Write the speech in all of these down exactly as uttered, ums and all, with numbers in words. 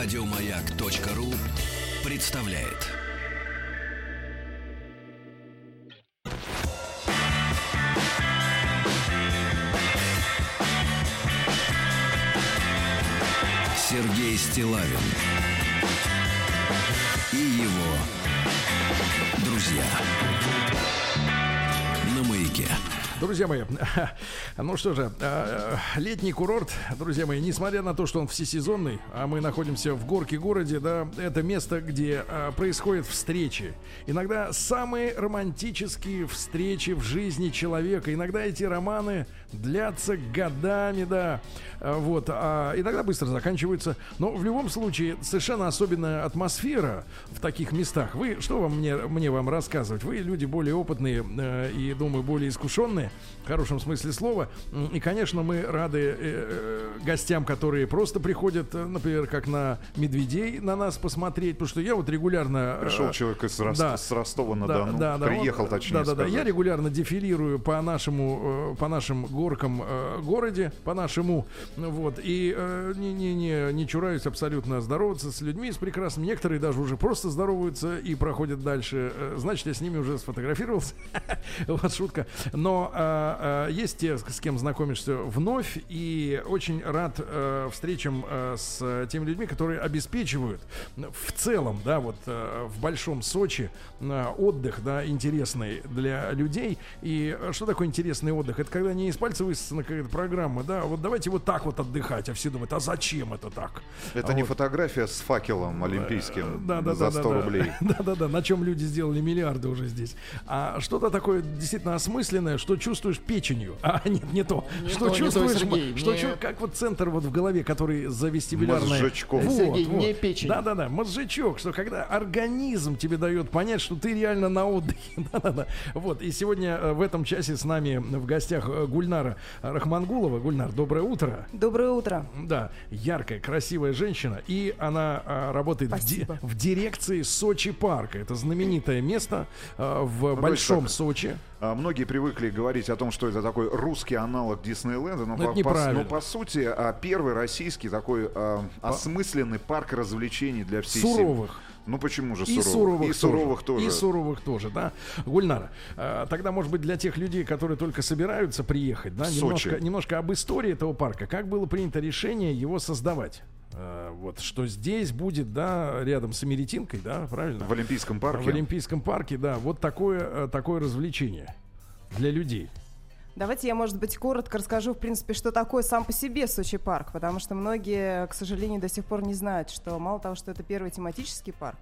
Радиомаяк.ру представляет. Сергей Стиллавин и его друзья на Маяке. Друзья мои, ну что же, летний курорт, друзья мои, несмотря на то, что он всесезонный, а мы находимся в Горки-городе, да, это место, где происходят встречи. Иногда самые романтические встречи в жизни человека. Иногда эти романы длятся годами, да, вот, а иногда быстро заканчиваются. Но в любом случае, совершенно особенная атмосфера в таких местах. Вы, что вам мне, мне вам рассказывать? Вы люди более опытные и, думаю, более искушенные. В хорошем смысле слова. И, конечно, мы рады э, гостям, которые просто приходят, например, как на медведей на нас посмотреть, потому что я вот регулярно... Пришел человек из Рост... да, с Ростова-на-Дону, да, да, приехал, он, точнее да, да, да. Я регулярно дефилирую по, нашему, по нашим горкам э, городе, по нашему, вот, и э, не, не, не, не чураюсь абсолютно здороваться с людьми, с прекрасными. Некоторые даже уже просто здороваются и проходят дальше. Значит, я с ними уже сфотографировался. Вот шутка. Но есть те, с кем знакомишься вновь, и очень рад э, встречам э, с теми людьми, которые обеспечивают в целом, да, вот э, в Большом Сочи э, отдых, да, интересный для людей. И что такое интересный отдых? Это когда не из пальца высосана какая-то программа, да, вот давайте вот так вот отдыхать, а все думают, а зачем это так? Это а не вот фотография с факелом олимпийским да, да, за да, сто да, рублей. Да-да-да, на чем люди сделали миллиарды уже здесь. А что-то такое действительно осмысленное, что чувствуется чувствуешь печенью, а нет, не то, не что то, чувствуешь, то, Сергей, что не... как вот центр вот в голове, который за вестибулярной, мозжечком, вот, Сергей, вот. Не печень, да, да, да, мозжечок, что когда организм тебе дает понять, что ты реально на отдыхе, да, да, да, вот. И сегодня в этом часе с нами в гостях Гульнара Рахмангулова. Гульнар, доброе утро. Доброе утро. Да, яркая, красивая женщина, и она а, работает в, ди- в дирекции Сочи Парка. Это знаменитое место а, в Рой Большом так. Сочи. А, многие привыкли говорить о том, что это такой русский аналог Диснейленда, но, но, по, но по сути первый российский такой э, осмысленный парк развлечений для всей семьи. Суровых. Семьи. Ну почему же суровых? И суровых, и суровых тоже. тоже. И суровых тоже, да. Гульнара, э, тогда, может быть, для тех людей, которые только собираются приехать, да, немножко, немножко об истории этого парка. Как было принято решение его создавать? Вот, что здесь будет, да, рядом с Имеретинкой, да, правильно? В Олимпийском парке. В Олимпийском парке, да. Вот такое, такое развлечение для людей. Давайте я, может быть, коротко расскажу, в принципе, что такое сам по себе Сочи парк, потому что многие, к сожалению, до сих пор не знают, что мало того, что это первый тематический парк,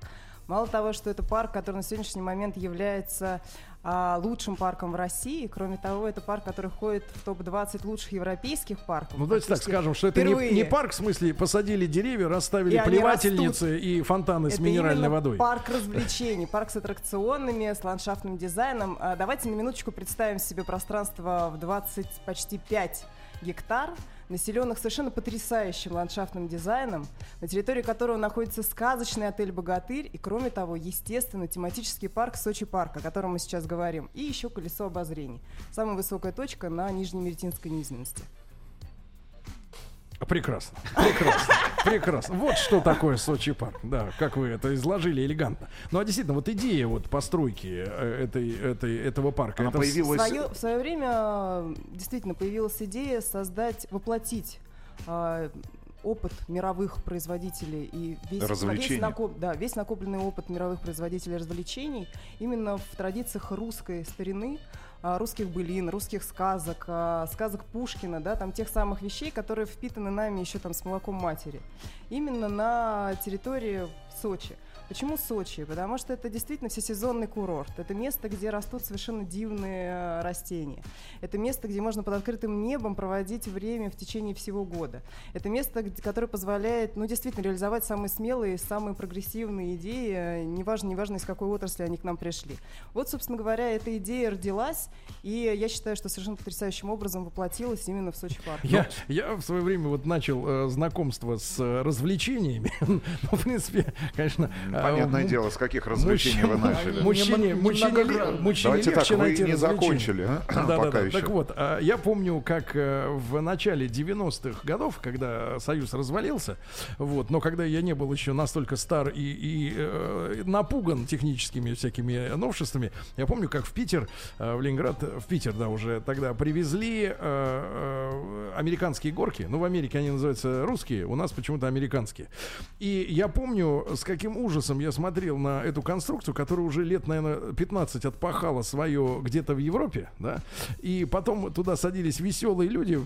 мало того, что это парк, который на сегодняшний момент является а, лучшим парком в России, кроме того, это парк, который входит в топ двадцать лучших европейских парков. Ну, давайте так скажем, что это не, не парк, в смысле, посадили деревья, расставили и плевательницы и фонтаны это с минеральной водой. Парк развлечений, парк с аттракционами, с ландшафтным дизайном. А, давайте на минуточку представим себе пространство в двадцать, почти пять гектар, населенных совершенно потрясающим ландшафтным дизайном, на территории которого находится сказочный отель «Богатырь» и, кроме того, естественно, тематический парк «Сочи Парк», о котором мы сейчас говорим, и еще «Колесо обозрений», самая высокая точка на Нижнеимеретинской низменности. Прекрасно, прекрасно, прекрасно. Вот что такое Сочи парк, да, как вы это изложили элегантно. Ну а действительно, вот идея вот постройки этой, этой, этого парка. Она это появилась... в, свое, в свое время действительно появилась идея создать, воплотить э, опыт мировых производителей и весь, весь, накоп, да, весь накопленный опыт мировых производителей развлечений именно в традициях русской старины, русских былин, русских сказок, сказок Пушкина, да, там тех самых вещей, которые впитаны нами еще там с молоком матери. Именно на территории Сочи. Почему Сочи? Потому что это действительно всесезонный курорт. Это место, где растут совершенно дивные растения. Это место, где можно под открытым небом проводить время в течение всего года. Это место, которое позволяет, ну, действительно реализовать самые смелые, самые прогрессивные идеи, неважно, неважно, из какой отрасли они к нам пришли. Вот, собственно говоря, эта идея родилась, и я считаю, что совершенно потрясающим образом воплотилась именно в Сочи парк. Я, я в свое время вот начал э, знакомство с э, развлечениями. Ну, в принципе, конечно... Понятное а, дело, с каких развлечений мужч... вы начали. Мужчине, мужчине, лег... мужчине Давайте легче так, найти вы не закончили, а? да, да, пока да. еще. Так вот, я помню, как в начале девяностых годов, когда Союз развалился, вот, но когда я не был еще настолько стар и, и э, напуган техническими всякими новшествами, я помню, как в Питер, в Ленинград, в Питер, да, уже тогда привезли э, американские горки. Ну, в Америке они называются русские, у нас почему-то американские. И я помню, с каким ужасом я смотрел на эту конструкцию, которая уже лет, наверное, пятнадцать отпахала свое где-то в Европе, да, и потом туда садились веселые люди,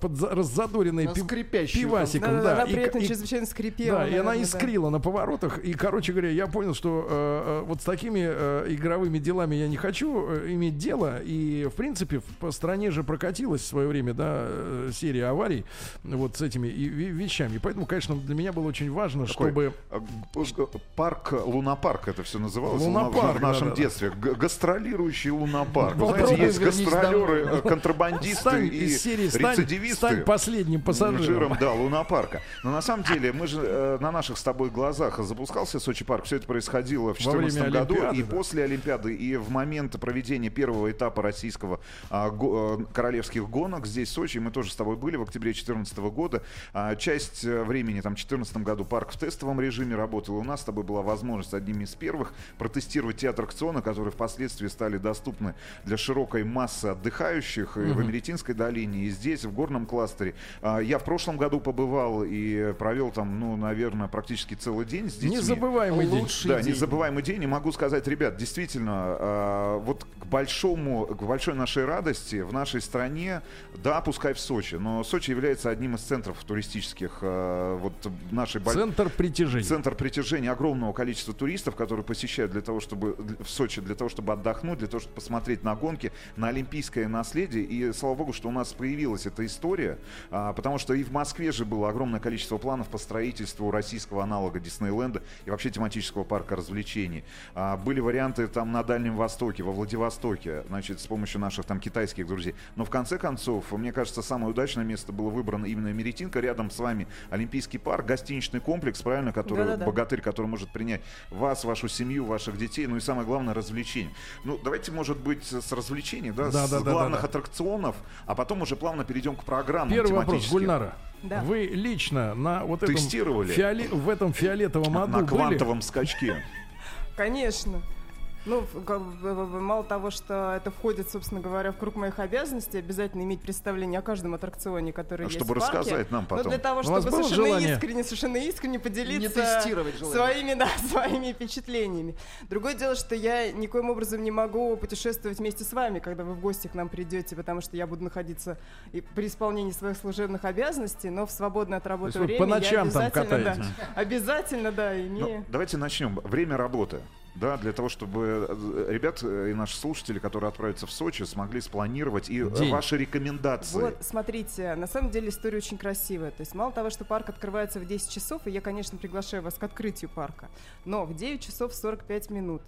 под раззадоренные пи- пивасиком. Да, да, да. Она и, при этом и, чрезвычайно скрипела. Да, наверное, и она искрила да. на поворотах. И, короче говоря, я понял, что э, вот с такими э, игровыми делами я не хочу э, иметь дело. И, в принципе, по стране же прокатилась в свое время, да, э, серия аварий вот с этими и, и вещами. Поэтому, конечно, для меня было очень важно, такой, чтобы... Парк, лунопарк это все называлось. Лунопарк, в нашем да, да, детстве. Га- гастролирующий лунопарк. Вы знаете, есть гастролеры, контрабандисты и рецидивисты. Стань последним пассажиром. Да, лунопарка. Но на самом деле, мы же э, на наших с тобой глазах запускался Сочи парк. Все это происходило в две тысячи четырнадцатом году. И да. после Олимпиады, и в момент проведения первого этапа российского э, го, э, королевских гонок здесь, в Сочи, мы тоже с тобой были в октябре две тысячи четырнадцатого года. Э, часть времени, там, в две тысячи четырнадцатом году парк в тестовом режиме работал. У нас с тобой была возможность одним из первых протестировать те аттракционы, которые впоследствии стали доступны для широкой массы отдыхающих mm-hmm. в Имеретинской долине, и здесь, в горном кластере. Э, я в прошлом году побывал и провел там, ну, наверное, практически целый день с детьми. Незабываемый день. Да, день. незабываемый день. И могу сказать, ребят, действительно, э, вот к большому, к большой нашей радости в нашей стране, да, пускай в Сочи, но Сочи является одним из центров туристических. Э, вот нашей Центр притяжения. Центр притяжения огромного количества туристов, которые посещают для того, чтобы в Сочи, для того, чтобы отдохнуть, для того, чтобы посмотреть на гонки, на олимпийское наследие. И слава богу, что у нас появилась эта история, э, потому что и в Москве же было огромное количество планов по строительству российского аналога Диснейленда и вообще тематического парка развлечений. А, были варианты там на Дальнем Востоке, во Владивостоке, значит, с помощью наших там китайских друзей. Но в конце концов, мне кажется, самое удачное место было выбрано именно Имеретинка. Рядом с вами Олимпийский парк, гостиничный комплекс, правильно, который Да-да-да. Богатырь, который может принять вас, вашу семью, ваших детей, ну и самое главное, развлечения. Ну, давайте, может быть, с развлечений, да, с главных аттракционов, а потом уже плавно перейдем к программам тематическим. Первый вопрос, Гульнара. Да. Вы лично на вот этом фиоле... в этом фиолетовом аду были? На квантовом скачке. Конечно. Ну, мало того, что это входит, собственно говоря, в круг моих обязанностей, обязательно иметь представление о каждом аттракционе, который есть в парке. Чтобы рассказать нам потом. Но для того, чтобы совершенно искренне, совершенно искренне поделиться своими, да, своими впечатлениями. Другое дело, что я никоим образом не могу путешествовать вместе с вами, когда вы в гости к нам придете, потому что я буду находиться и при исполнении своих служебных обязанностей, но в свободное от работы время по ночам там катаетесь. Обязательно, да. Давайте начнем. Время работы. Да, для того, чтобы ребят и наши слушатели, которые отправятся в Сочи, смогли спланировать и День. Ваши рекомендации. Вот, смотрите, на самом деле история очень красивая. То есть мало того, что парк открывается в десять часов, и я, конечно, приглашаю вас к открытию парка, но в девять часов сорок пять минут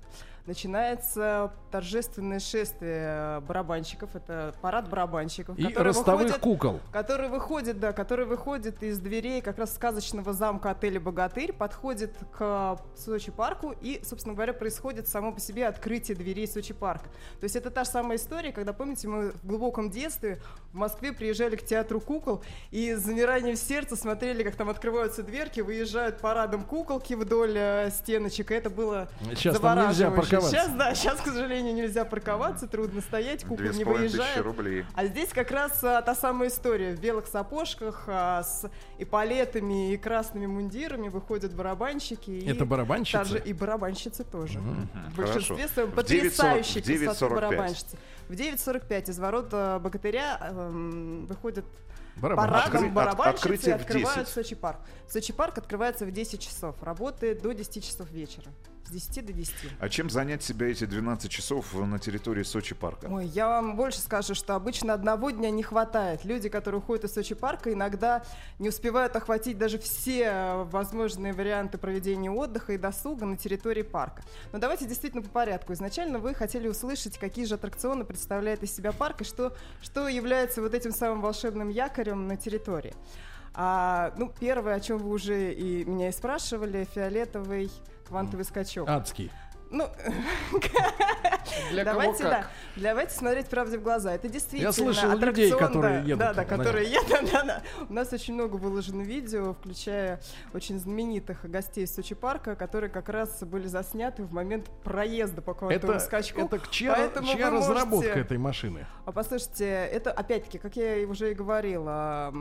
начинается торжественное шествие барабанщиков. Это парад барабанщиков. И ростовых выходит, кукол. Который выходит, да, который выходит из дверей как раз сказочного замка отеля «Богатырь», подходит к Сочи парку и, собственно говоря, происходит само по себе открытие дверей Сочи парка. То есть это та же самая история, когда, помните, мы в глубоком детстве в Москве приезжали к театру кукол и с замиранием сердца смотрели, как там открываются дверки, выезжают парадом куколки вдоль стеночек. И это было сейчас завораживающе. Сейчас, да, сейчас, к сожалению, нельзя парковаться, трудно стоять, куклы не выезжают. две тысячи пятьсот рублей. А здесь как раз а, та самая история. В белых сапожках а, с эполетами и красными мундирами выходят барабанщики. Это и барабанщицы? Даже, и барабанщицы тоже. Mm-hmm. В большинстве своем потрясающие красоты барабанщицы. В девять сорок пять из ворот а, Богатыря а, выходят... Барабан. Парадом барабанщицы от, открывают Сочи парк. Сочи парк открывается в десять часов, работает до десяти часов вечера. С десяти до десяти. А чем занять себя эти двенадцать часов на территории Сочи парка? Ой, я вам больше скажу, что обычно одного дня не хватает. Люди, которые уходят из Сочи парка, иногда не успевают охватить даже все возможные варианты проведения отдыха и досуга на территории парка. Но давайте действительно по порядку. Изначально вы хотели услышать, какие же аттракционы представляет из себя парк и что, что является вот этим самым волшебным якорем на территории. А, ну, первое, о чем вы уже и меня и спрашивали, фиолетовый квантовый скачок. Адский. Ну, для давайте, кого как. Да, давайте смотреть правде в глаза. Это действительно аттракцион. Я слышал аттракцион, людей, которые едут. Да, да, которые едут. Да, да. У нас очень много выложено видео, включая очень знаменитых гостей Сочи Парка, которые как раз были засняты в момент проезда по квантовому скачку. Это чья, чья разработка можете... этой машины? А послушайте, это опять-таки, как я уже и говорила,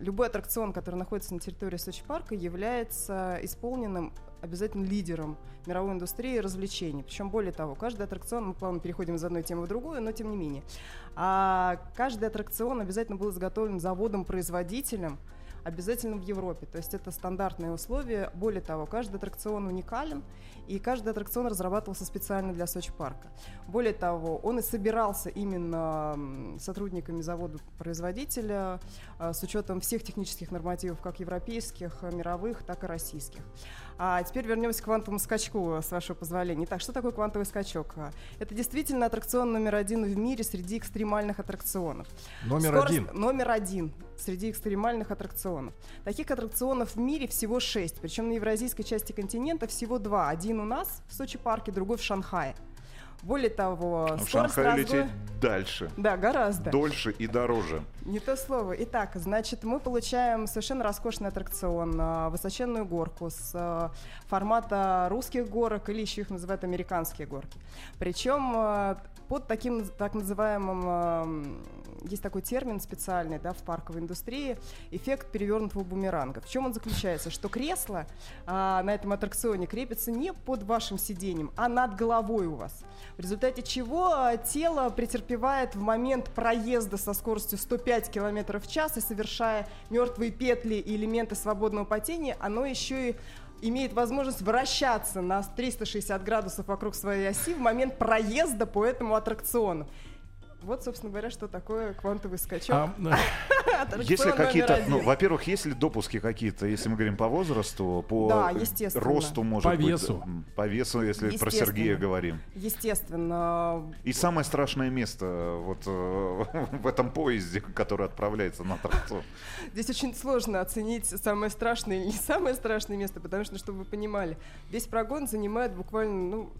любой аттракцион, который находится на территории Сочи Парка, является исполненным обязательно лидером мировой индустрии развлечений. Причем, более того, каждый аттракцион, мы плавно переходим из одной темы в другую, но тем не менее, а каждый аттракцион обязательно был изготовлен заводом-производителем, обязательно в Европе. То есть это стандартные условия. Более того, каждый аттракцион уникален, и каждый аттракцион разрабатывался специально для Сочи Парка. Более того, он и собирался именно сотрудниками завода-производителя с учетом всех технических нормативов, как европейских, мировых, так и российских. А теперь вернемся к квантовому скачку, с вашего позволения. Итак, что такое квантовый скачок? Это действительно аттракцион номер один в мире среди экстремальных аттракционов. Номер Скорость... один? Номер один среди экстремальных аттракционов. Таких аттракционов в мире всего шесть, причем на евразийской части континента всего два. Один у нас в Сочи Парке, другой в Шанхае. Более того, а в Шанхай разгон... лететь дальше. Да, гораздо. Дольше и дороже. Не то слово. Итак, значит, мы получаем совершенно роскошный аттракцион, высоченную горку с формата русских горок или еще их называют американские горки. Причем под таким так называемым, есть такой термин специальный, да, в парковой индустрии, эффект перевернутого бумеранга. В чем он заключается? Что кресло а, на этом аттракционе крепится не под вашим сиденьем, а над головой у вас. В результате чего тело претерпевает в момент проезда со скоростью сто пять километров в час и совершая мертвые петли и элементы свободного падения, оно еще и имеет возможность вращаться на триста шестьдесят градусов вокруг своей оси в момент проезда по этому аттракциону. Вот, собственно говоря, что такое квантовый скачок. Если какие-то, ну, во-первых, есть ли допуски какие-то, если мы говорим по возрасту, по да, росту, может по быть, весу. По весу, если про Сергея говорим. Естественно. И самое страшное место вот в этом поезде, который отправляется на тракцию. Здесь очень сложно оценить самое страшное или не самое страшное место, потому что, чтобы вы понимали, весь прогон занимает буквально, ну,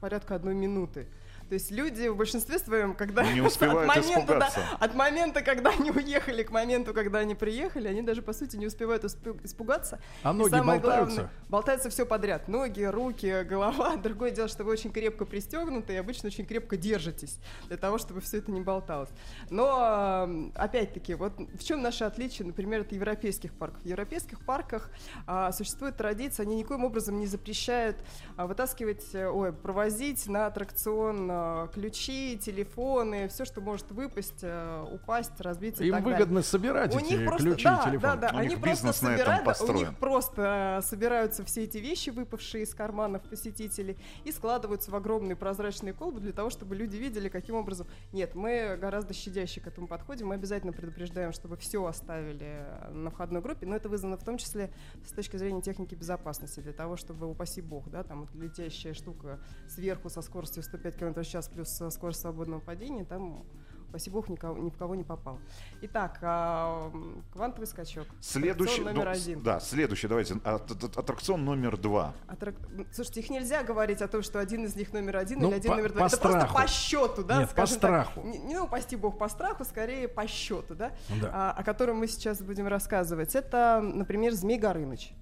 порядка одной минуты. То есть люди в большинстве своем, когда не успевают от момента, да, от момента, когда они уехали, к моменту, когда они приехали, они даже, по сути, не успевают успе- испугаться. А и ноги самое болтаются? Главное, болтаются все подряд. Ноги, руки, голова. Другое дело, что вы очень крепко пристегнуты и обычно очень крепко держитесь для того, чтобы все это не болталось. Но, опять-таки, вот в чем наше отличие, например, от европейских парков? В европейских парках а, существует традиция, они никоим образом не запрещают а, вытаскивать, ой, провозить на аттракцион ключи, телефоны, все, что может выпасть, упасть, разбиться. Им выгодно собирать эти ключи и телефоны. У них бизнес на этом построен. У них просто собираются все эти вещи, выпавшие из карманов посетителей, и складываются в огромные прозрачные колбы для того, чтобы люди видели, каким образом. Нет, мы гораздо щадяще к этому подходим. Мы обязательно предупреждаем, чтобы все оставили на входной группе, но это вызвано в том числе с точки зрения техники безопасности, для того, чтобы, упаси бог, да, там вот летящая штука сверху со скоростью сто пять километров в час сейчас плюс скорость свободного падения, там, спаси бог, никого, ни в кого не попал. Итак, квантовый скачок. Следующий, номер ну, один. Да, следующий, давайте, аттракцион номер два. Аттрак... Слушайте, их нельзя говорить о том, что один из них номер один, ну, или один по, номер два. По Это страху. Просто по счету, да? Нет, скажем по страху. Так. Не, ну, спаси бог, по страху, скорее по счету, да? Да. А, о котором мы сейчас будем рассказывать. Это, например, Змей Горыныч.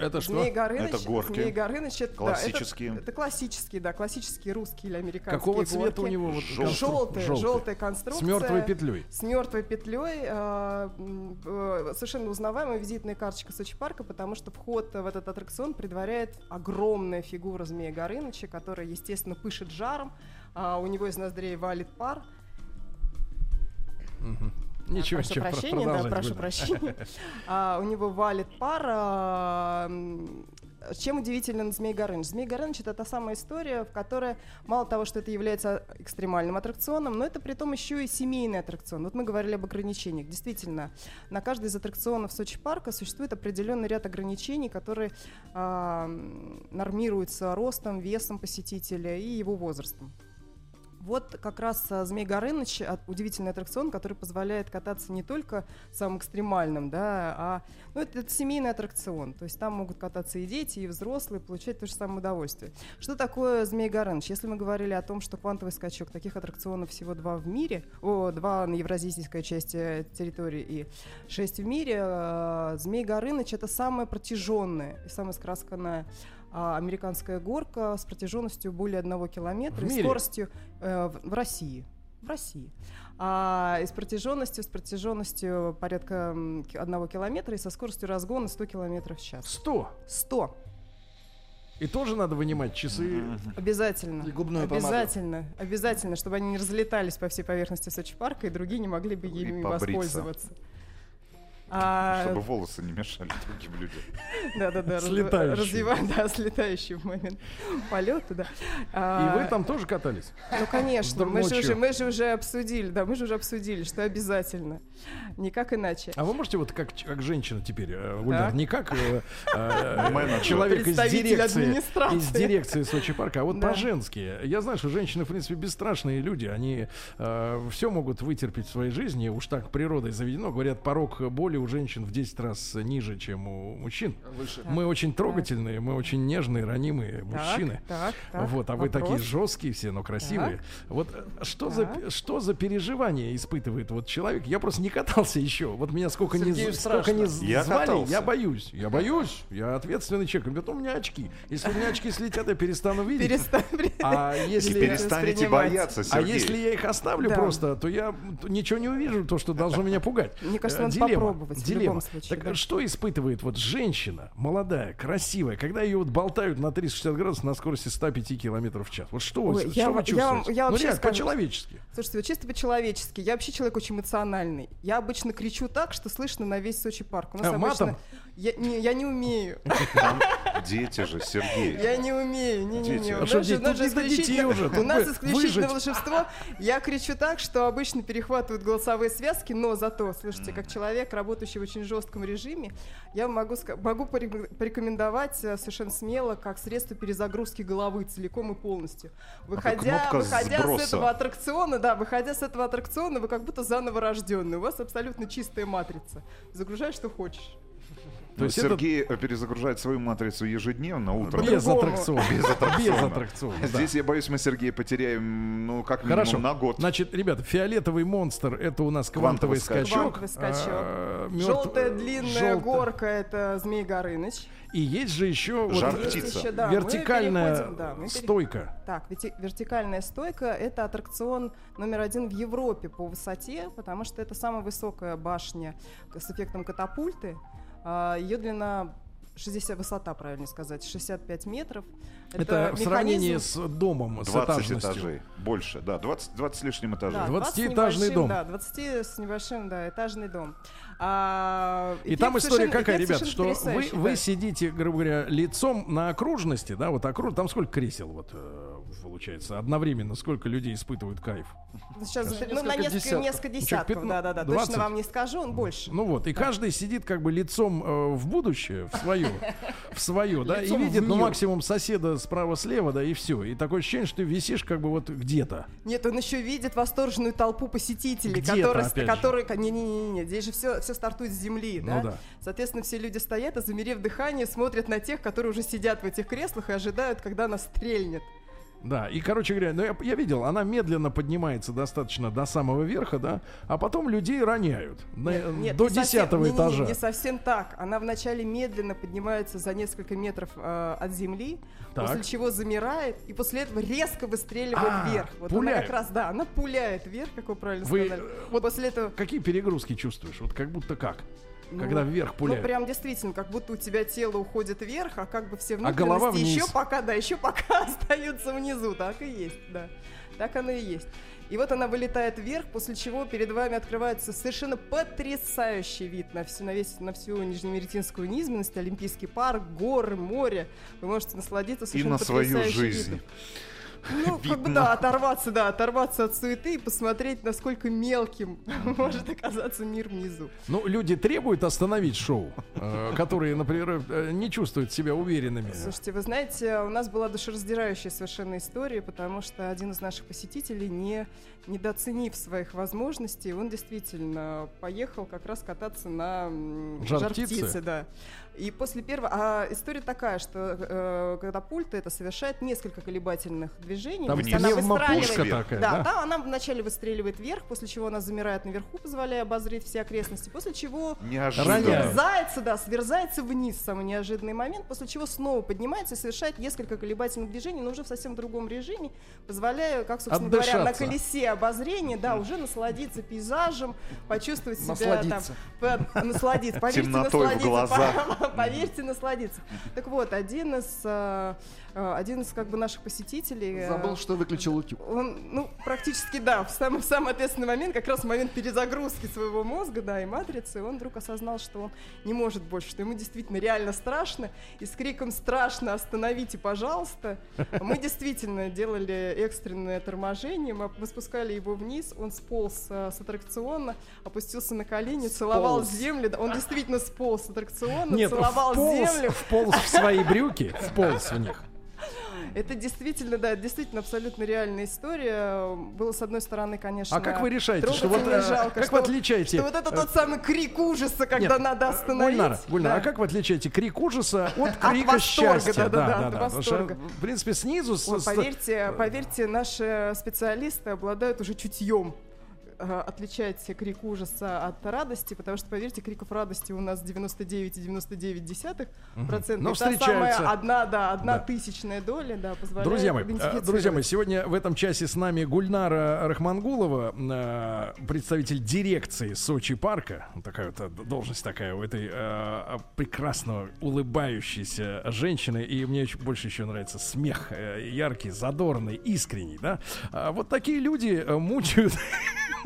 Это что? Змей Горыныч, это горки. Змей Горыныч, это, классические. Да, это, это классические, да, классические русские или американские Какого горки. Цвета у него? Вот Желтый, желтая, желтая конструкция. С мертвой петлей. С мертвой петлей. Э, э, совершенно узнаваемая визитная карточка Сочи Парка, потому что вход в этот аттракцион предваряет огромная фигура Змея Горыныча, которая, естественно, пышет жаром. Э, у него из ноздрей валит пар. Угу. Ничего, прошу прощения, да, прошу прощения. А, у него валит пар. А, чем удивителен Змей Горыныч? Змей Горыныч — это та самая история, в которой мало того, что это является экстремальным аттракционом, но это при том еще и семейный аттракцион. Вот мы говорили об ограничениях. Действительно, на каждой из аттракционов Сочи Парка существует определенный ряд ограничений, которые а, нормируются ростом, весом посетителя и его возрастом. Вот как раз «Змей Горыныч» — удивительный аттракцион, который позволяет кататься не только самым экстремальным, да, а ну, это, это семейный аттракцион. То есть там могут кататься и дети, и взрослые, получать то же самое удовольствие. Что такое «Змей Горыныч»? Если мы говорили о том, что «Квантовый скачок», таких аттракционов всего два в мире, о, два на евразийской части территории и шесть в мире, «Змей Горыныч» — это самая протяженная и самая скоропрыжная американская горка с протяженностью более одного километра и скоростью э, в, в России. В России. А, и с протяженностью, с протяженностью порядка одного километра и со скоростью разгона сто километров в час. сто? сто. И тоже надо вынимать часы. Обязательно. И губную Обязательно. Помаду. Обязательно, чтобы они не разлетались по всей поверхности Сочи Парка, и другие не могли бы ими воспользоваться. А... Чтобы волосы не мешали другим людям. Да-да-да, развивать, да, слетающий в момент полета, да. А... И вы там тоже катались? Ну, конечно, мы же, уже, мы же уже обсудили, да, мы же уже обсудили, что обязательно, никак иначе. А вы можете вот как, как женщина теперь, Гульнара, да? не как э, э, человек из дирекции, из дирекции Сочи Парка, а вот да. по-женски. Я знаю, что женщины, в принципе, бесстрашные люди, они э, все могут вытерпеть в своей жизни, уж так природой заведено, говорят, порог боли у женщин в десять раз ниже, чем у мужчин. Выше. Мы очень трогательные, так. мы очень нежные, ранимые мужчины. Так, так, вот, а вопрос. Вы такие жесткие все, но красивые. Так. Вот что за, что за переживание испытывает вот человек? Я просто не катался еще. Вот меня сколько Сергею не сколько не я звали, катался. я боюсь. Я боюсь. Я ответственный человек. Говорят, у меня очки. Если у меня очки слетят, я перестану видеть. Перестан... А если... перестанете бояться, Сергей. А если я их оставлю да. просто, то я ничего не увижу, то, что должно меня пугать. Мне кажется, надо попробовать. В любом случае, так да. Что испытывает вот женщина, молодая, красивая, когда ее вот болтают на триста шестьдесят градусов на скорости сто пять километров в час? Вот что, Ой, что я, вы чувствуете? Я, я ну реально, по-человечески. Слушайте, вот чисто по-человечески. Я вообще человек очень эмоциональный. Я обычно кричу так, что слышно на весь Сочи Парк. У нас а, обычно... матом? Я не, я не умею. Дети же, Сергей. Я не умею. Не-не-не. У нас исключительно волшебство. Я кричу так, что обычно перехватывают голосовые связки, но зато, слышите, как человек, работающий в очень жестком режиме, я могу, могу порекомендовать совершенно смело как средство перезагрузки головы целиком и полностью. Выходя, выходя с этого аттракциона, да, выходя с этого аттракциона, вы как будто заново рожденный. У вас абсолютно чистая матрица. Загружай, что хочешь. То есть Сергей это... перезагружает свою матрицу ежедневно утром. Без аттракциона. Без аттракциона. Без аттракциона да. Здесь, я боюсь, мы Сергея потеряем, ну, как минимум Хорошо. на год. Значит, ребята, фиолетовый монстр — это у нас квантовый, квантовый скачок. скачок. А, мертв... Желтая длинная Желтая. горка — это Змей Горыныч. И есть же еще Жар-птица. Вот, да, вертикальная да, пере... стойка. Так, вертикальная стойка — это аттракцион номер один в Европе по высоте, потому что это самая высокая башня с эффектом катапульты. Ее длина шестьдесят, высота, правильно сказать, шестьдесят пять метров. Это, это в сравнении с домом, с этажностью. двадцать этажей, больше, да, двадцать, двадцать с лишним этажей. Да, двадцатиэтажный дом. Да, двадцати с небольшим, да, этажный дом. А, и, и там история какая, ребят, что вы, да. вы сидите, грубо говоря, лицом на окружности, да, вот окруж... там сколько кресел, вот, получается, одновременно, сколько людей испытывают кайф? Сейчас, Сейчас. Ну, на несколько десятков, несколько десятков да, да, да, двадцать точно вам не скажу, он больше. Ну вот, и да. каждый сидит как бы лицом э, в будущее, в свое, в свое, да, и видит, ну, максимум соседа справа-слева, да, и все. И такое ощущение, что ты висишь как бы вот где-то. Нет, он еще видит восторженную толпу посетителей, которые... Не-не-не, здесь же все, все стартует с земли, ну, да? да? Соответственно, все люди стоят, а замерев дыхание, смотрят на тех, которые уже сидят в этих креслах и ожидают, когда нас стрельнет. Да, и, короче говоря, ну, я, я видел, она медленно поднимается достаточно до самого верха, да, а потом людей роняют на, нет, нет, до десятого этажа. Не, не, не совсем так. Она вначале медленно поднимается за несколько метров э, от земли, так. после чего замирает, и после этого резко выстреливает а, вверх. Вот пуляет. Она как раз, да, она пуляет вверх, как вы правильно вы, сказали. Вот после этого... Какие перегрузки чувствуешь? Вот как будто как? Когда ну, вверх пуляет. Ну, прям действительно, как будто у тебя тело уходит вверх, а как бы все внутренности а еще пока, да, еще пока остаются внизу. Так и есть, да. Так оно и есть. И вот она вылетает вверх, после чего перед вами открывается совершенно потрясающий вид на всю, на весь, на всю Нижнеимеретинскую низменность, Олимпийский парк, горы, море. Вы можете насладиться совершенно потрясающим видом. И на свою жизнь. Ну, как бы, да, оторваться, да, оторваться от суеты и посмотреть, насколько мелким может оказаться мир внизу. Ну, люди требуют остановить шоу, которые, например, не чувствуют себя уверенными. Слушайте, вы знаете, у нас была душераздирающая совершенно история, потому что один из наших посетителей, не недооценив своих возможностей, он действительно поехал как раз кататься на Жар-птице, да. И после первого... А история такая, что э, катапульта это совершает несколько колебательных движений. Там пневмопушка такая, да, да? Там она вначале выстреливает вверх, после чего она замирает наверху, позволяя обозреть все окрестности, после чего сверзается, да, сверзается вниз, самый неожиданный момент, после чего снова поднимается и совершает несколько колебательных движений, но уже в совсем другом режиме, позволяя, как, собственно Отдышаться. говоря, на колесе обозрения, да, уже насладиться пейзажем, почувствовать себя там... Насладиться. Поверьте, насладиться. Поверьте, насладиться. Так вот, один из, один из как бы наших посетителей... Забыл, что выключил утюг. Он, ну, практически, да, в самый, самый ответственный момент, как раз в момент перезагрузки своего мозга, да, и матрицы, он вдруг осознал, что он не может больше, что ему действительно реально страшно, и с криком «Страшно! Остановите, пожалуйста!» Мы действительно делали экстренное торможение, мы спускали его вниз, он сполз с аттракциона, опустился на колени, целовал землю, он действительно сполз с аттракциона, Нет, целовал вполз, землю. Вполз в свои брюки, вполз в них. Это действительно, да, действительно абсолютно реальная история. Было, с одной стороны, конечно, а как вы решаете, что вот, жалко, как что, вы отличаете, что вот это тот самый крик ужаса, когда Нет, надо остановить. Гульнара, Гульнара, да. А как вы отличаете крик ужаса от крика от восторга, счастья? Да, да, да, да, да, от восторга. Что, в принципе, снизу... Ой, с... поверьте, поверьте, наши специалисты обладают уже чутьем отличать крик ужаса от радости, потому что, поверьте, криков радости у нас девяносто девять целых девяносто девять сотых процента. Угу. Но это самая одна, да, одна да. тысячная доля, да, позволяет друзья мои, идентифицировать. Друзья мои, сегодня в этом часе с нами Гульнара Рахмангулова, представитель дирекции Сочи Парка. Такая вот должность такая у этой прекрасно улыбающейся женщины. И мне больше еще нравится смех яркий, задорный, искренний. Да? Вот такие люди мучают...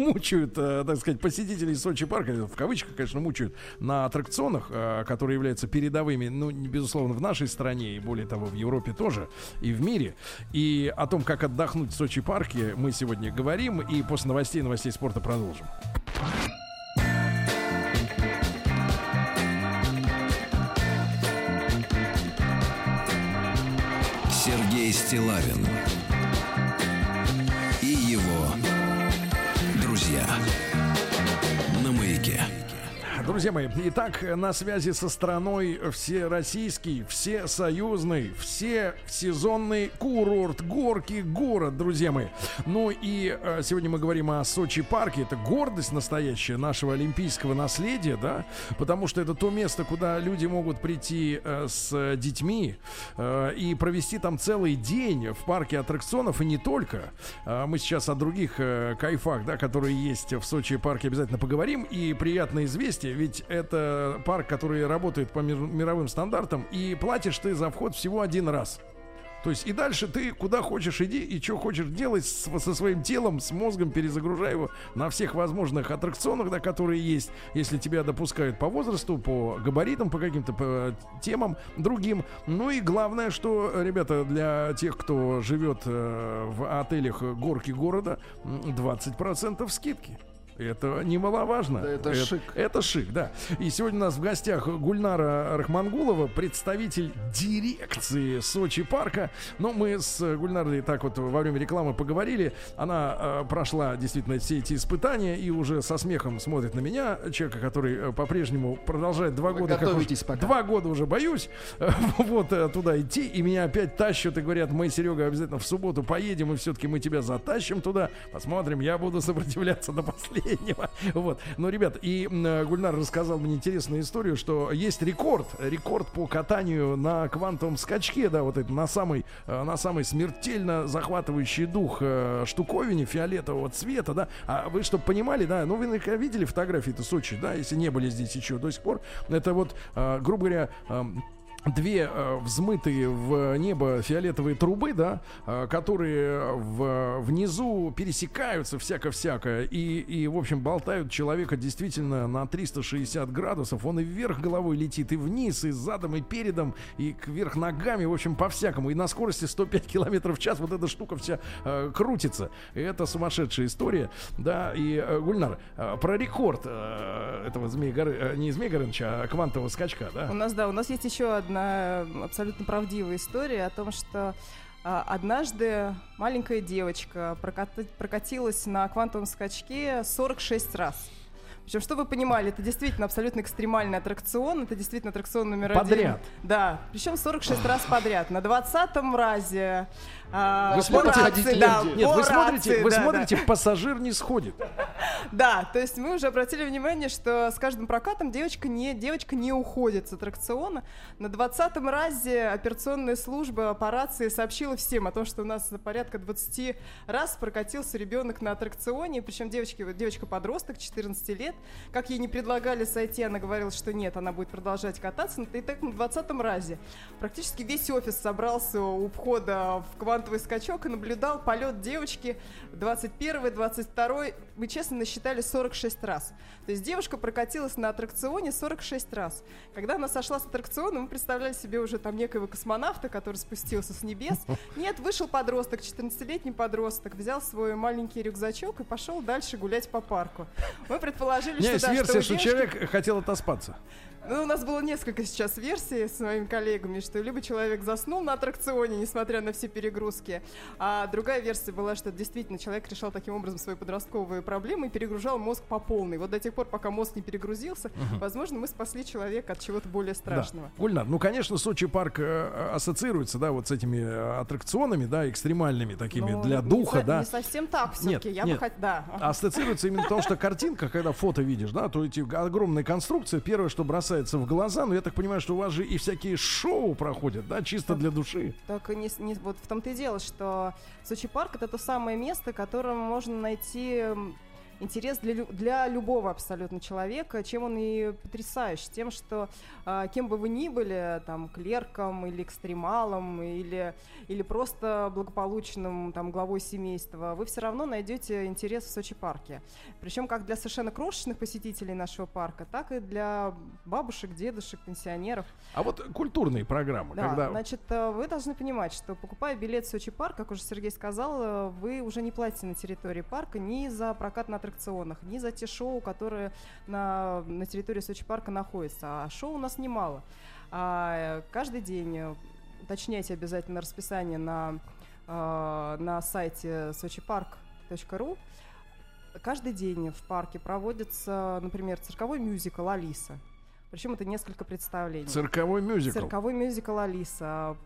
мучают, так сказать, посетителей Сочи Парка, в кавычках, конечно, мучают, на аттракционах, которые являются передовыми, ну, безусловно, в нашей стране и, более того, в Европе тоже, и в мире. И о том, как отдохнуть в Сочи Парке, мы сегодня говорим, и после новостей, новостей спорта продолжим. Сергей Стиллавин и его на маяке. Друзья мои, итак, на связи со страной всероссийский, всесоюзный, всесезонный курорт Горки-город, друзья мои. Ну и э, сегодня мы говорим о Сочи Парке. Это гордость настоящая нашего олимпийского наследия, да, потому что это то место, куда люди могут прийти э, с детьми э, и провести там целый день в парке аттракционов, и не только. Э, мы сейчас о других э, кайфах, да, которые есть в Сочи Парке, обязательно поговорим. И приятное известие. Ведь это парк, который работает по мировым стандартам, и платишь ты за вход всего один раз. То есть и дальше ты куда хочешь иди и что хочешь делай со своим телом, с мозгом, перезагружай его на всех возможных аттракционах, да, которые есть, если тебя допускают по возрасту, по габаритам, по каким-то по темам другим. Ну и главное, что, ребята, для тех, кто живет в отелях Горки города, двадцать процентов скидки. Это немаловажно. Да, это, это шик. Это шик, да. И сегодня у нас в гостях Гульнара Рахмангулова, представитель дирекции Сочи Парка. Но мы с Гульнарой так вот во время рекламы поговорили. Она э, прошла действительно все эти испытания и уже со смехом смотрит на меня, человека, который э, по-прежнему продолжает два Вы года. Готовитесь как уж, пока. Два года уже боюсь э, вот э, туда идти. И меня опять тащат и говорят: мы, Серега, обязательно в субботу поедем, и все-таки мы тебя затащим туда. Посмотрим, я буду сопротивляться до последнего. Вот. Ну, ребят, и э, Гульнар рассказал мне интересную историю, что есть рекорд, рекорд по катанию на квантовом скачке, да, вот это на самой, э, на самой смертельно захватывающий дух э, штуковине фиолетового цвета, да. А вы, чтобы понимали, да, ну, вы наверняка видели фотографии-то Сочи, да, если не были здесь еще до сих пор, это вот, э, грубо говоря... Э, две э, взмытые в небо фиолетовые трубы, да, э, которые в, внизу пересекаются всяко-всяко и, и, в общем, болтают человека действительно на триста шестьдесят градусов. Он и вверх головой летит, и вниз, и задом, и передом, и кверх ногами, в общем, по-всякому. И на скорости сто пять километров в час вот эта штука вся э, крутится. Это сумасшедшая история, да. И, э, Гульнар, э, про рекорд э, этого Змея Горы... Э, не Змея Горыныча, а квантового скачка, да? У нас, да, у нас есть еще одна абсолютно правдивая история о том, что а, однажды маленькая девочка прокат- прокатилась на квантовом скачке сорок шесть раз. Причем, что вы понимали, это действительно абсолютно экстремальный аттракцион, это действительно аттракцион номер подряд. один. Подряд? Да, причем сорок шесть раз подряд. На двадцатом разе... А, вы смотрите, рации, да, нет, вы рации, смотрите, вы да, смотрите да. Пассажир не сходит. Да, то есть мы уже обратили внимание, что с каждым прокатом девочка не, девочка не уходит с аттракциона. На двадцатом разе операционная служба по рации сообщила всем о том, что у нас порядка двадцать раз прокатился ребенок на аттракционе. Причем девочка, девочка-подросток, четырнадцать лет. Как ей не предлагали сойти, она говорила, что нет, она будет продолжать кататься. И так на двадцатом разе практически весь офис собрался у входа в квантовый скачок и наблюдал полет девочки двадцать первый, двадцать второй. Мы честно насчитали сорок шесть раз. То есть девушка прокатилась на аттракционе сорок шесть раз. Когда она сошла с аттракциона, мы представляли себе уже там некоего космонавта, который спустился с небес. Нет, вышел подросток, четырнадцатилетний подросток, взял свой маленький рюкзачок и пошел дальше гулять по парку. Мы предположили, что... Есть версия, что человек хотел отоспаться. Ну, у нас было несколько сейчас версий с моими коллегами, что либо человек заснул на аттракционе, несмотря на все перегрузки, а другая версия была, что действительно человек решал таким образом свои подростковые проблемы и перегружал мозг по полной. Вот до тех пор, пока мозг не перегрузился, угу. возможно, мы спасли человека от чего-то более страшного. Да. Гульнар, ну, конечно, Сочи парк э, ассоциируется, да, вот с этими аттракционами, да, экстремальными такими. Но для не духа, со- да. Не совсем так все-таки. Нет, я нет. Бы хот... да. Ассоциируется именно потому, что картинка, когда фото видишь, да, то эти огромные конструкции, первое, что бросается в глаза, но я так понимаю, что у вас же и всякие шоу проходят, да, чисто для души. Так, не, не, вот в том-то и дело, что Сочи парк — это то самое место, которым можно найти интерес для, для любого абсолютно человека, чем он и потрясающий, тем, что э, кем бы вы ни были, там, клерком или экстремалом, или, или просто благополучным там, главой семейства, вы все равно найдете интерес в Сочи парке. Причем как для совершенно крошечных посетителей нашего парка, так и для бабушек, дедушек, пенсионеров. А вот культурные программы? Да, когда... значит, вы должны понимать, что покупая билет в Сочи парк, как уже Сергей сказал, вы уже не платите на территории парка ни за прокат на аттракционах, ни за те шоу, которые на, на территории Сочи парка находятся. А шоу у нас немало. А, каждый день уточняйте обязательно расписание на, а, на сайте sochipark точка ru. Каждый день в парке проводится, например, цирковой мюзикл «Алиса». Причем это несколько представлений. Цирковой мюзикл. Цирковой мюзикл «Алиса».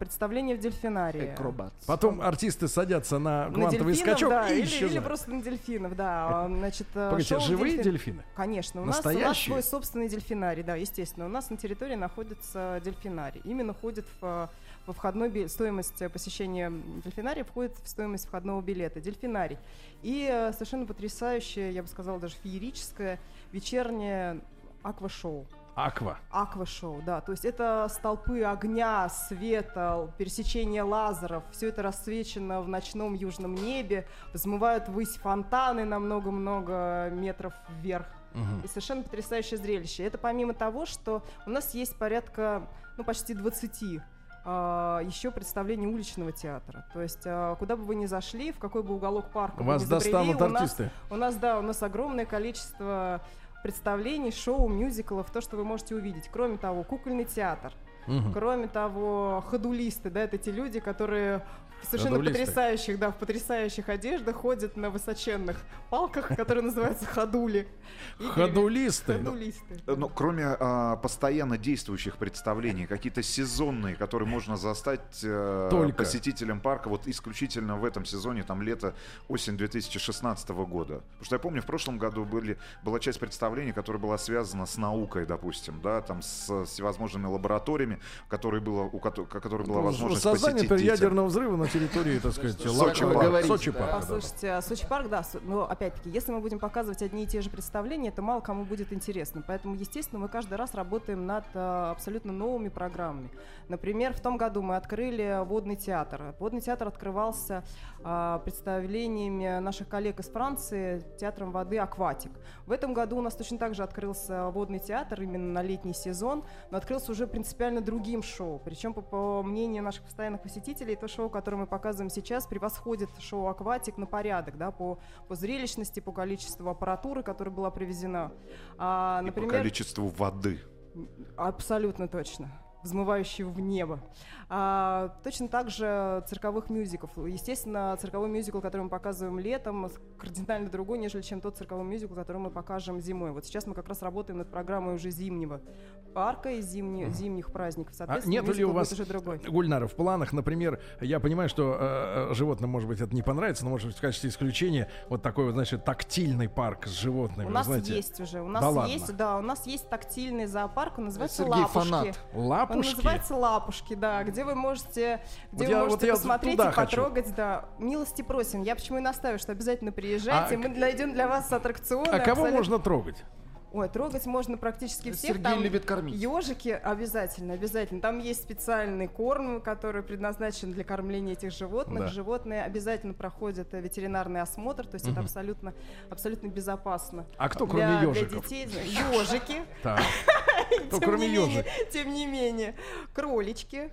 Представление в дельфинарии. Акробат. Потом артисты садятся на квантовый на дельфинов, скачок, да, и исчезают. Или, или просто на дельфинов, да. Значит, погодите, живые дельфин... дельфины? Конечно. У нас, у нас свой собственный дельфинарий, да, естественно. У нас на территории находится дельфинарий. Именно ходит в... Во входной билет, стоимость посещения дельфинария входит в стоимость входного билета. Дельфинарий. И совершенно потрясающее, я бы сказала, даже феерическое вечернее аквашоу. Аква. Аквашоу, да. То есть это столпы огня, света, пересечение лазеров. Все это рассвечено в ночном южном небе. Взмывают ввысь фонтаны на много-много метров вверх. Угу. И совершенно потрясающее зрелище. Это помимо того, что у нас есть порядка, ну, почти двадцати Uh, еще представление уличного театра. То есть, uh, куда бы вы ни зашли, в какой бы уголок парка вы ни забрели, достанут артисты. У нас, да, у нас огромное количество представлений, шоу, мюзиклов, то, что вы можете увидеть. Кроме того, кукольный театр. Угу. Кроме того, ходулисты, да, это те люди, которые совершенно ходулисты. потрясающих, да, в потрясающих одеждах ходят на высоченных палках, которые называются ходули. Ходулисты. Но кроме постоянно действующих представлений, какие-то сезонные, которые можно застать посетителям парка, вот исключительно в этом сезоне, там лето, осень две тысячи шестнадцатого года. Потому что я помню, в прошлом году были была часть представлений, которая была связана с наукой, допустим, да, там с всевозможными лабораториями, у которой была возможность посетить детям. Создание ядерного взрыва на на территории, так сказать, Сочи парк. Сочи парк. Послушайте, Сочи парк, да, но опять-таки, если мы будем показывать одни и те же представления, это мало кому будет интересно. Поэтому, естественно, мы каждый раз работаем над абсолютно новыми программами. Например, в том году мы открыли водный театр. Водный театр открывался представлениями наших коллег из Франции, театром воды «Акватик». В этом году у нас точно так же открылся водный театр, именно на летний сезон, но открылся уже принципиально другим шоу. Причем, по, по мнению наших постоянных посетителей, то шоу, которое мы показываем сейчас, превосходит шоу «Акватик» на порядок, да, по, по зрелищности, по количеству аппаратуры, которая была привезена. А, например, и по количеству воды. Абсолютно точно. Взмывающего в небо. А, точно так же цирковых мюзиклов. Естественно, цирковой мюзикл, который мы показываем летом, кардинально другой, нежели чем тот цирковой мюзикл, который мы покажем зимой. Вот сейчас мы как раз работаем над программой уже зимнего парка и зимних, зимних праздников. Соответственно, а нет ли у вас, Гульнара, в планах, например, я понимаю, что э, животным, может быть, это не понравится, но, может быть, в качестве исключения вот такой, вот, значит, тактильный парк с животными. У нас знаете. есть уже. У нас да есть, ладно. да, у нас есть тактильный зоопарк, он называется Сергей Лапушки. Фанат. Лапушки. Он называется «Лапушки», да, где вы можете, где вот вы я, можете вот посмотреть и потрогать. Да. Милости просим. Я почему и настаиваю, что обязательно приезжайте, а, мы найдем для вас аттракционы. А кого абсолютно... можно трогать? Ой, трогать можно практически всех. Сергей там любит кормить. Ёжики обязательно, обязательно. Там есть специальный корм, который предназначен для кормления этих животных. Да. Животные обязательно проходят ветеринарный осмотр, то есть угу. это абсолютно, абсолютно безопасно. А кто, кроме для, ёжиков? Для детей ёжики. Кто, кроме ёжиков? Тем не менее, кролички,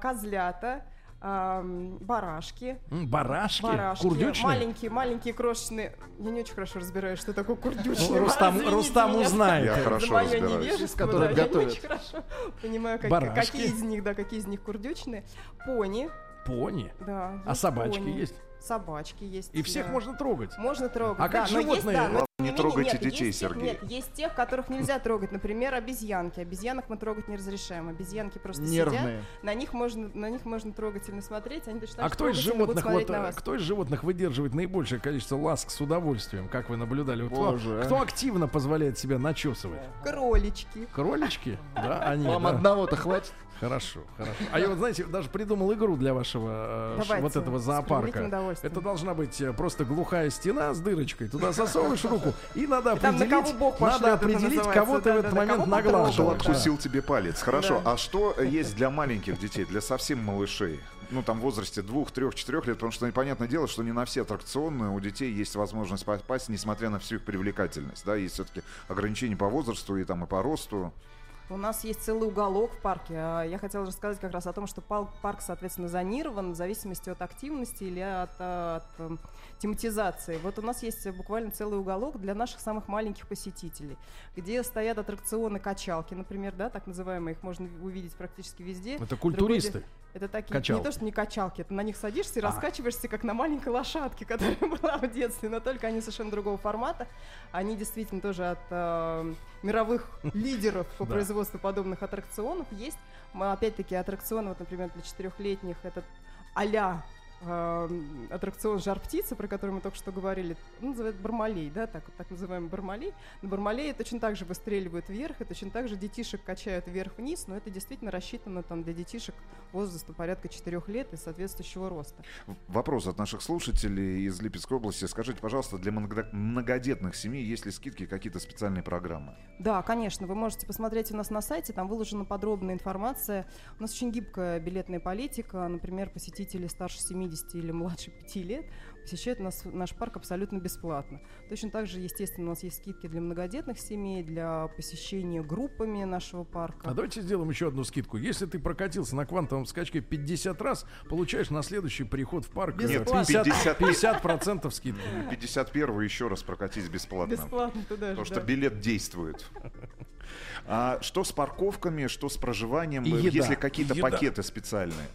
козлята. Барашки. Барашки? Барашки. Курдючные? Маленькие, маленькие крошечные. Я не очень хорошо разбираюсь, что такое курдючные. Рустам узнает. Я хорошо разбираюсь. Которые готовят. Я очень хорошо понимаю, какие из них, да, какие из них курдючные. Пони. Пони? Да. А собачки есть? Собачки есть. И всех можно трогать? Можно трогать. А как животные? Не трогайте нет, детей, есть, Сергей. Нет, есть тех, которых нельзя трогать. Например, обезьянки. Обезьянок мы трогать не разрешаем. Обезьянки просто нервные. Сидят. На них можно, на них можно трогательно смотреть. Они точно а кто из животных, вот, кто из животных выдерживает наибольшее количество ласк с удовольствием, как вы наблюдали? Вот, кто активно позволяет себя начесывать? Кролички. Кролички? Да, они. Вам да. одного-то хватит? Хорошо, хорошо. А я вот, знаете, даже придумал игру для вашего Давайте, вот этого зоопарка. Это должна быть просто глухая стена с дырочкой. Туда засовываешь руку и надо определить, на кого, пошлет, надо определить кого ты да, в этот да, момент наглаживаешь. Кто откусил да. тебе палец. Хорошо, да. а что есть для маленьких детей, для совсем малышей? Ну, там в возрасте двух, трех, четырех лет, потому что непонятное дело, что не на все аттракционы у детей есть возможность попасть, несмотря на всю их привлекательность. Да, есть все-таки ограничения по возрасту и, там, и по росту. У нас есть целый уголок в парке. Я хотела рассказать как раз о том, что парк, соответственно, зонирован в зависимости от активности или от, от тематизации. Вот у нас есть буквально целый уголок для наших самых маленьких посетителей, где стоят аттракционы-качалки, например, да, так называемые, их можно увидеть практически везде. Это культуристы. Это такие, качалки. Не то, что не качалки, это на них садишься и а. раскачиваешься, как на маленькой лошадке, которая была в детстве, но только они совершенно другого формата. Они действительно тоже от э, мировых лидеров по производству подобных аттракционов есть. Опять-таки аттракционы, вот, например, для четырехлетних, это а-ля аттракцион «Жар-птица», про который мы только что говорили, называют «Бармалей», да, так, так называемый «Бармалей». На «Бармалее» точно так же выстреливают вверх, и точно так же детишек качают вверх-вниз, но это действительно рассчитано там для детишек возраста порядка четырех лет и соответствующего роста. Вопрос от наших слушателей из Липецкой области. Скажите, пожалуйста, для многодетных семей есть ли скидки, какие-то специальные программы? Да, конечно, вы можете посмотреть у нас на сайте, там выложена подробная информация. У нас очень гибкая билетная политика, например, посетители старше семи или младше пяти лет посещают нас, наш парк абсолютно бесплатно. Точно так же, естественно, у нас есть скидки для многодетных семей, для посещения группами нашего парка. А давайте сделаем еще одну скидку. Если ты прокатился на квантовом скачке пятьдесят раз, получаешь на следующий переход в парк пятьдесят процентов скидки. пятьдесят первый еще раз прокатись бесплатно. Бесплатно туда же, потому что билет действует. А что с парковками, что с проживанием? Есть ли какие-то пакеты специальные?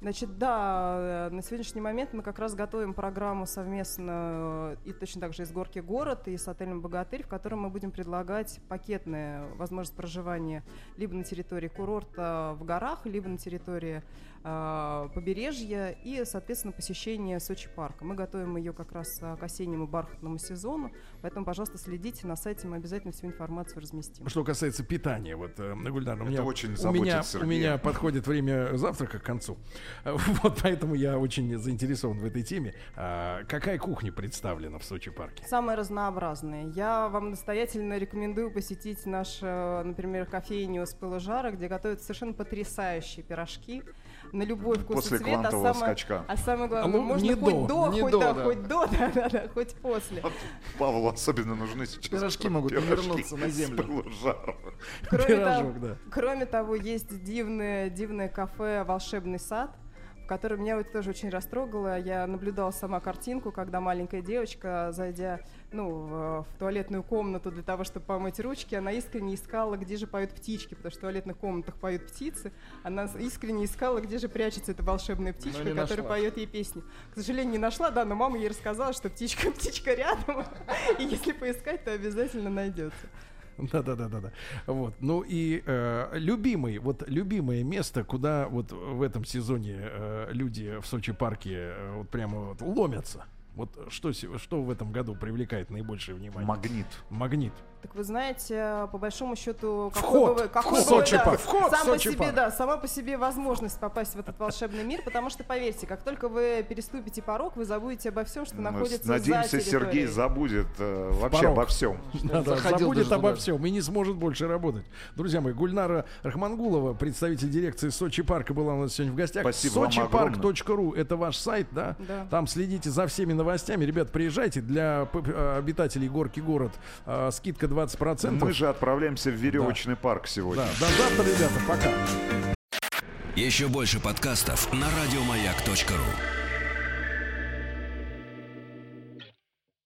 Значит, да, на сегодняшний момент мы как раз готовим программу совместно и точно так же и с «Горки-город», и с отелем «Богатырь», в котором мы будем предлагать пакетные возможности проживания либо на территории курорта в горах, либо на территории э, побережья и, соответственно, посещение Сочи парка. Мы готовим ее как раз к осеннему бархатному сезону, поэтому, пожалуйста, следите, на сайте мы обязательно всю информацию разместим. Что касается питания, вот, Гульнара, у меня, очень у, меня, у меня подходит время завтрака к концу. Вот поэтому я очень заинтересован в этой теме. А какая кухня представлена в Сочи парке? Самая разнообразная. Я вам настоятельно рекомендую посетить нашу, например, кофейню «С пылу жара», где готовят совершенно потрясающие пирожки на любой вкус после и цвет. После квантового а самое, скачка. А самое главное, ну, можно хоть до, до, хоть до, да, да. хоть до, да, да, да, хоть после. Вот Павлу особенно нужны сейчас пирожки, могут вернуться на землю. Кроме, Пирожок, того, да. кроме того, есть дивное, дивное кафе «Волшебный сад», который меня вот тоже очень растрогало. Я наблюдала сама картинку, когда маленькая девочка, зайдя ну, в, в туалетную комнату для того, чтобы помыть ручки, она искренне искала, где же поют птички, потому что в туалетных комнатах поют птицы. Она искренне искала, где же прячется эта волшебная птичка, которая нашла. Поет ей песню. К сожалению, не нашла, да, но мама ей рассказала, что птичка, птичка рядом, и если поискать, то обязательно найдется. Да, да, да, да, да. Вот. Ну и э, любимый, вот любимое место, куда вот в этом сезоне э, люди в Сочи парке э, вот прямо вот ломятся. Вот что, что в этом году привлекает наибольшее внимание? Магнит. Магнит. Так вы знаете, по большому счету, какой бы, какой бы, Сочи да, Вход сам в Сочи по себе, парк. Да, сама по себе возможность попасть в этот волшебный мир, потому что, поверьте, как только вы переступите порог, вы забудете обо всем, что находится за территорией. Надеемся, Сергей забудет э, вообще порог. Обо всем. Да, да, забудет обо туда. Всем и не сможет больше работать. Друзья мои, Гульнара Рахмангулова, представитель дирекции Сочи парка, была у нас сегодня в гостях. Спасибо. сочи парк точка ру это ваш сайт, да? Да. Там следите за всеми новостями. Ребят, приезжайте. Для обитателей Горки-город э, скидка двадцать процентов. Мы же отправляемся в веревочный да. парк сегодня. Да. До завтра, ребята. Пока. Еще больше подкастов на радиомаяк точка ру.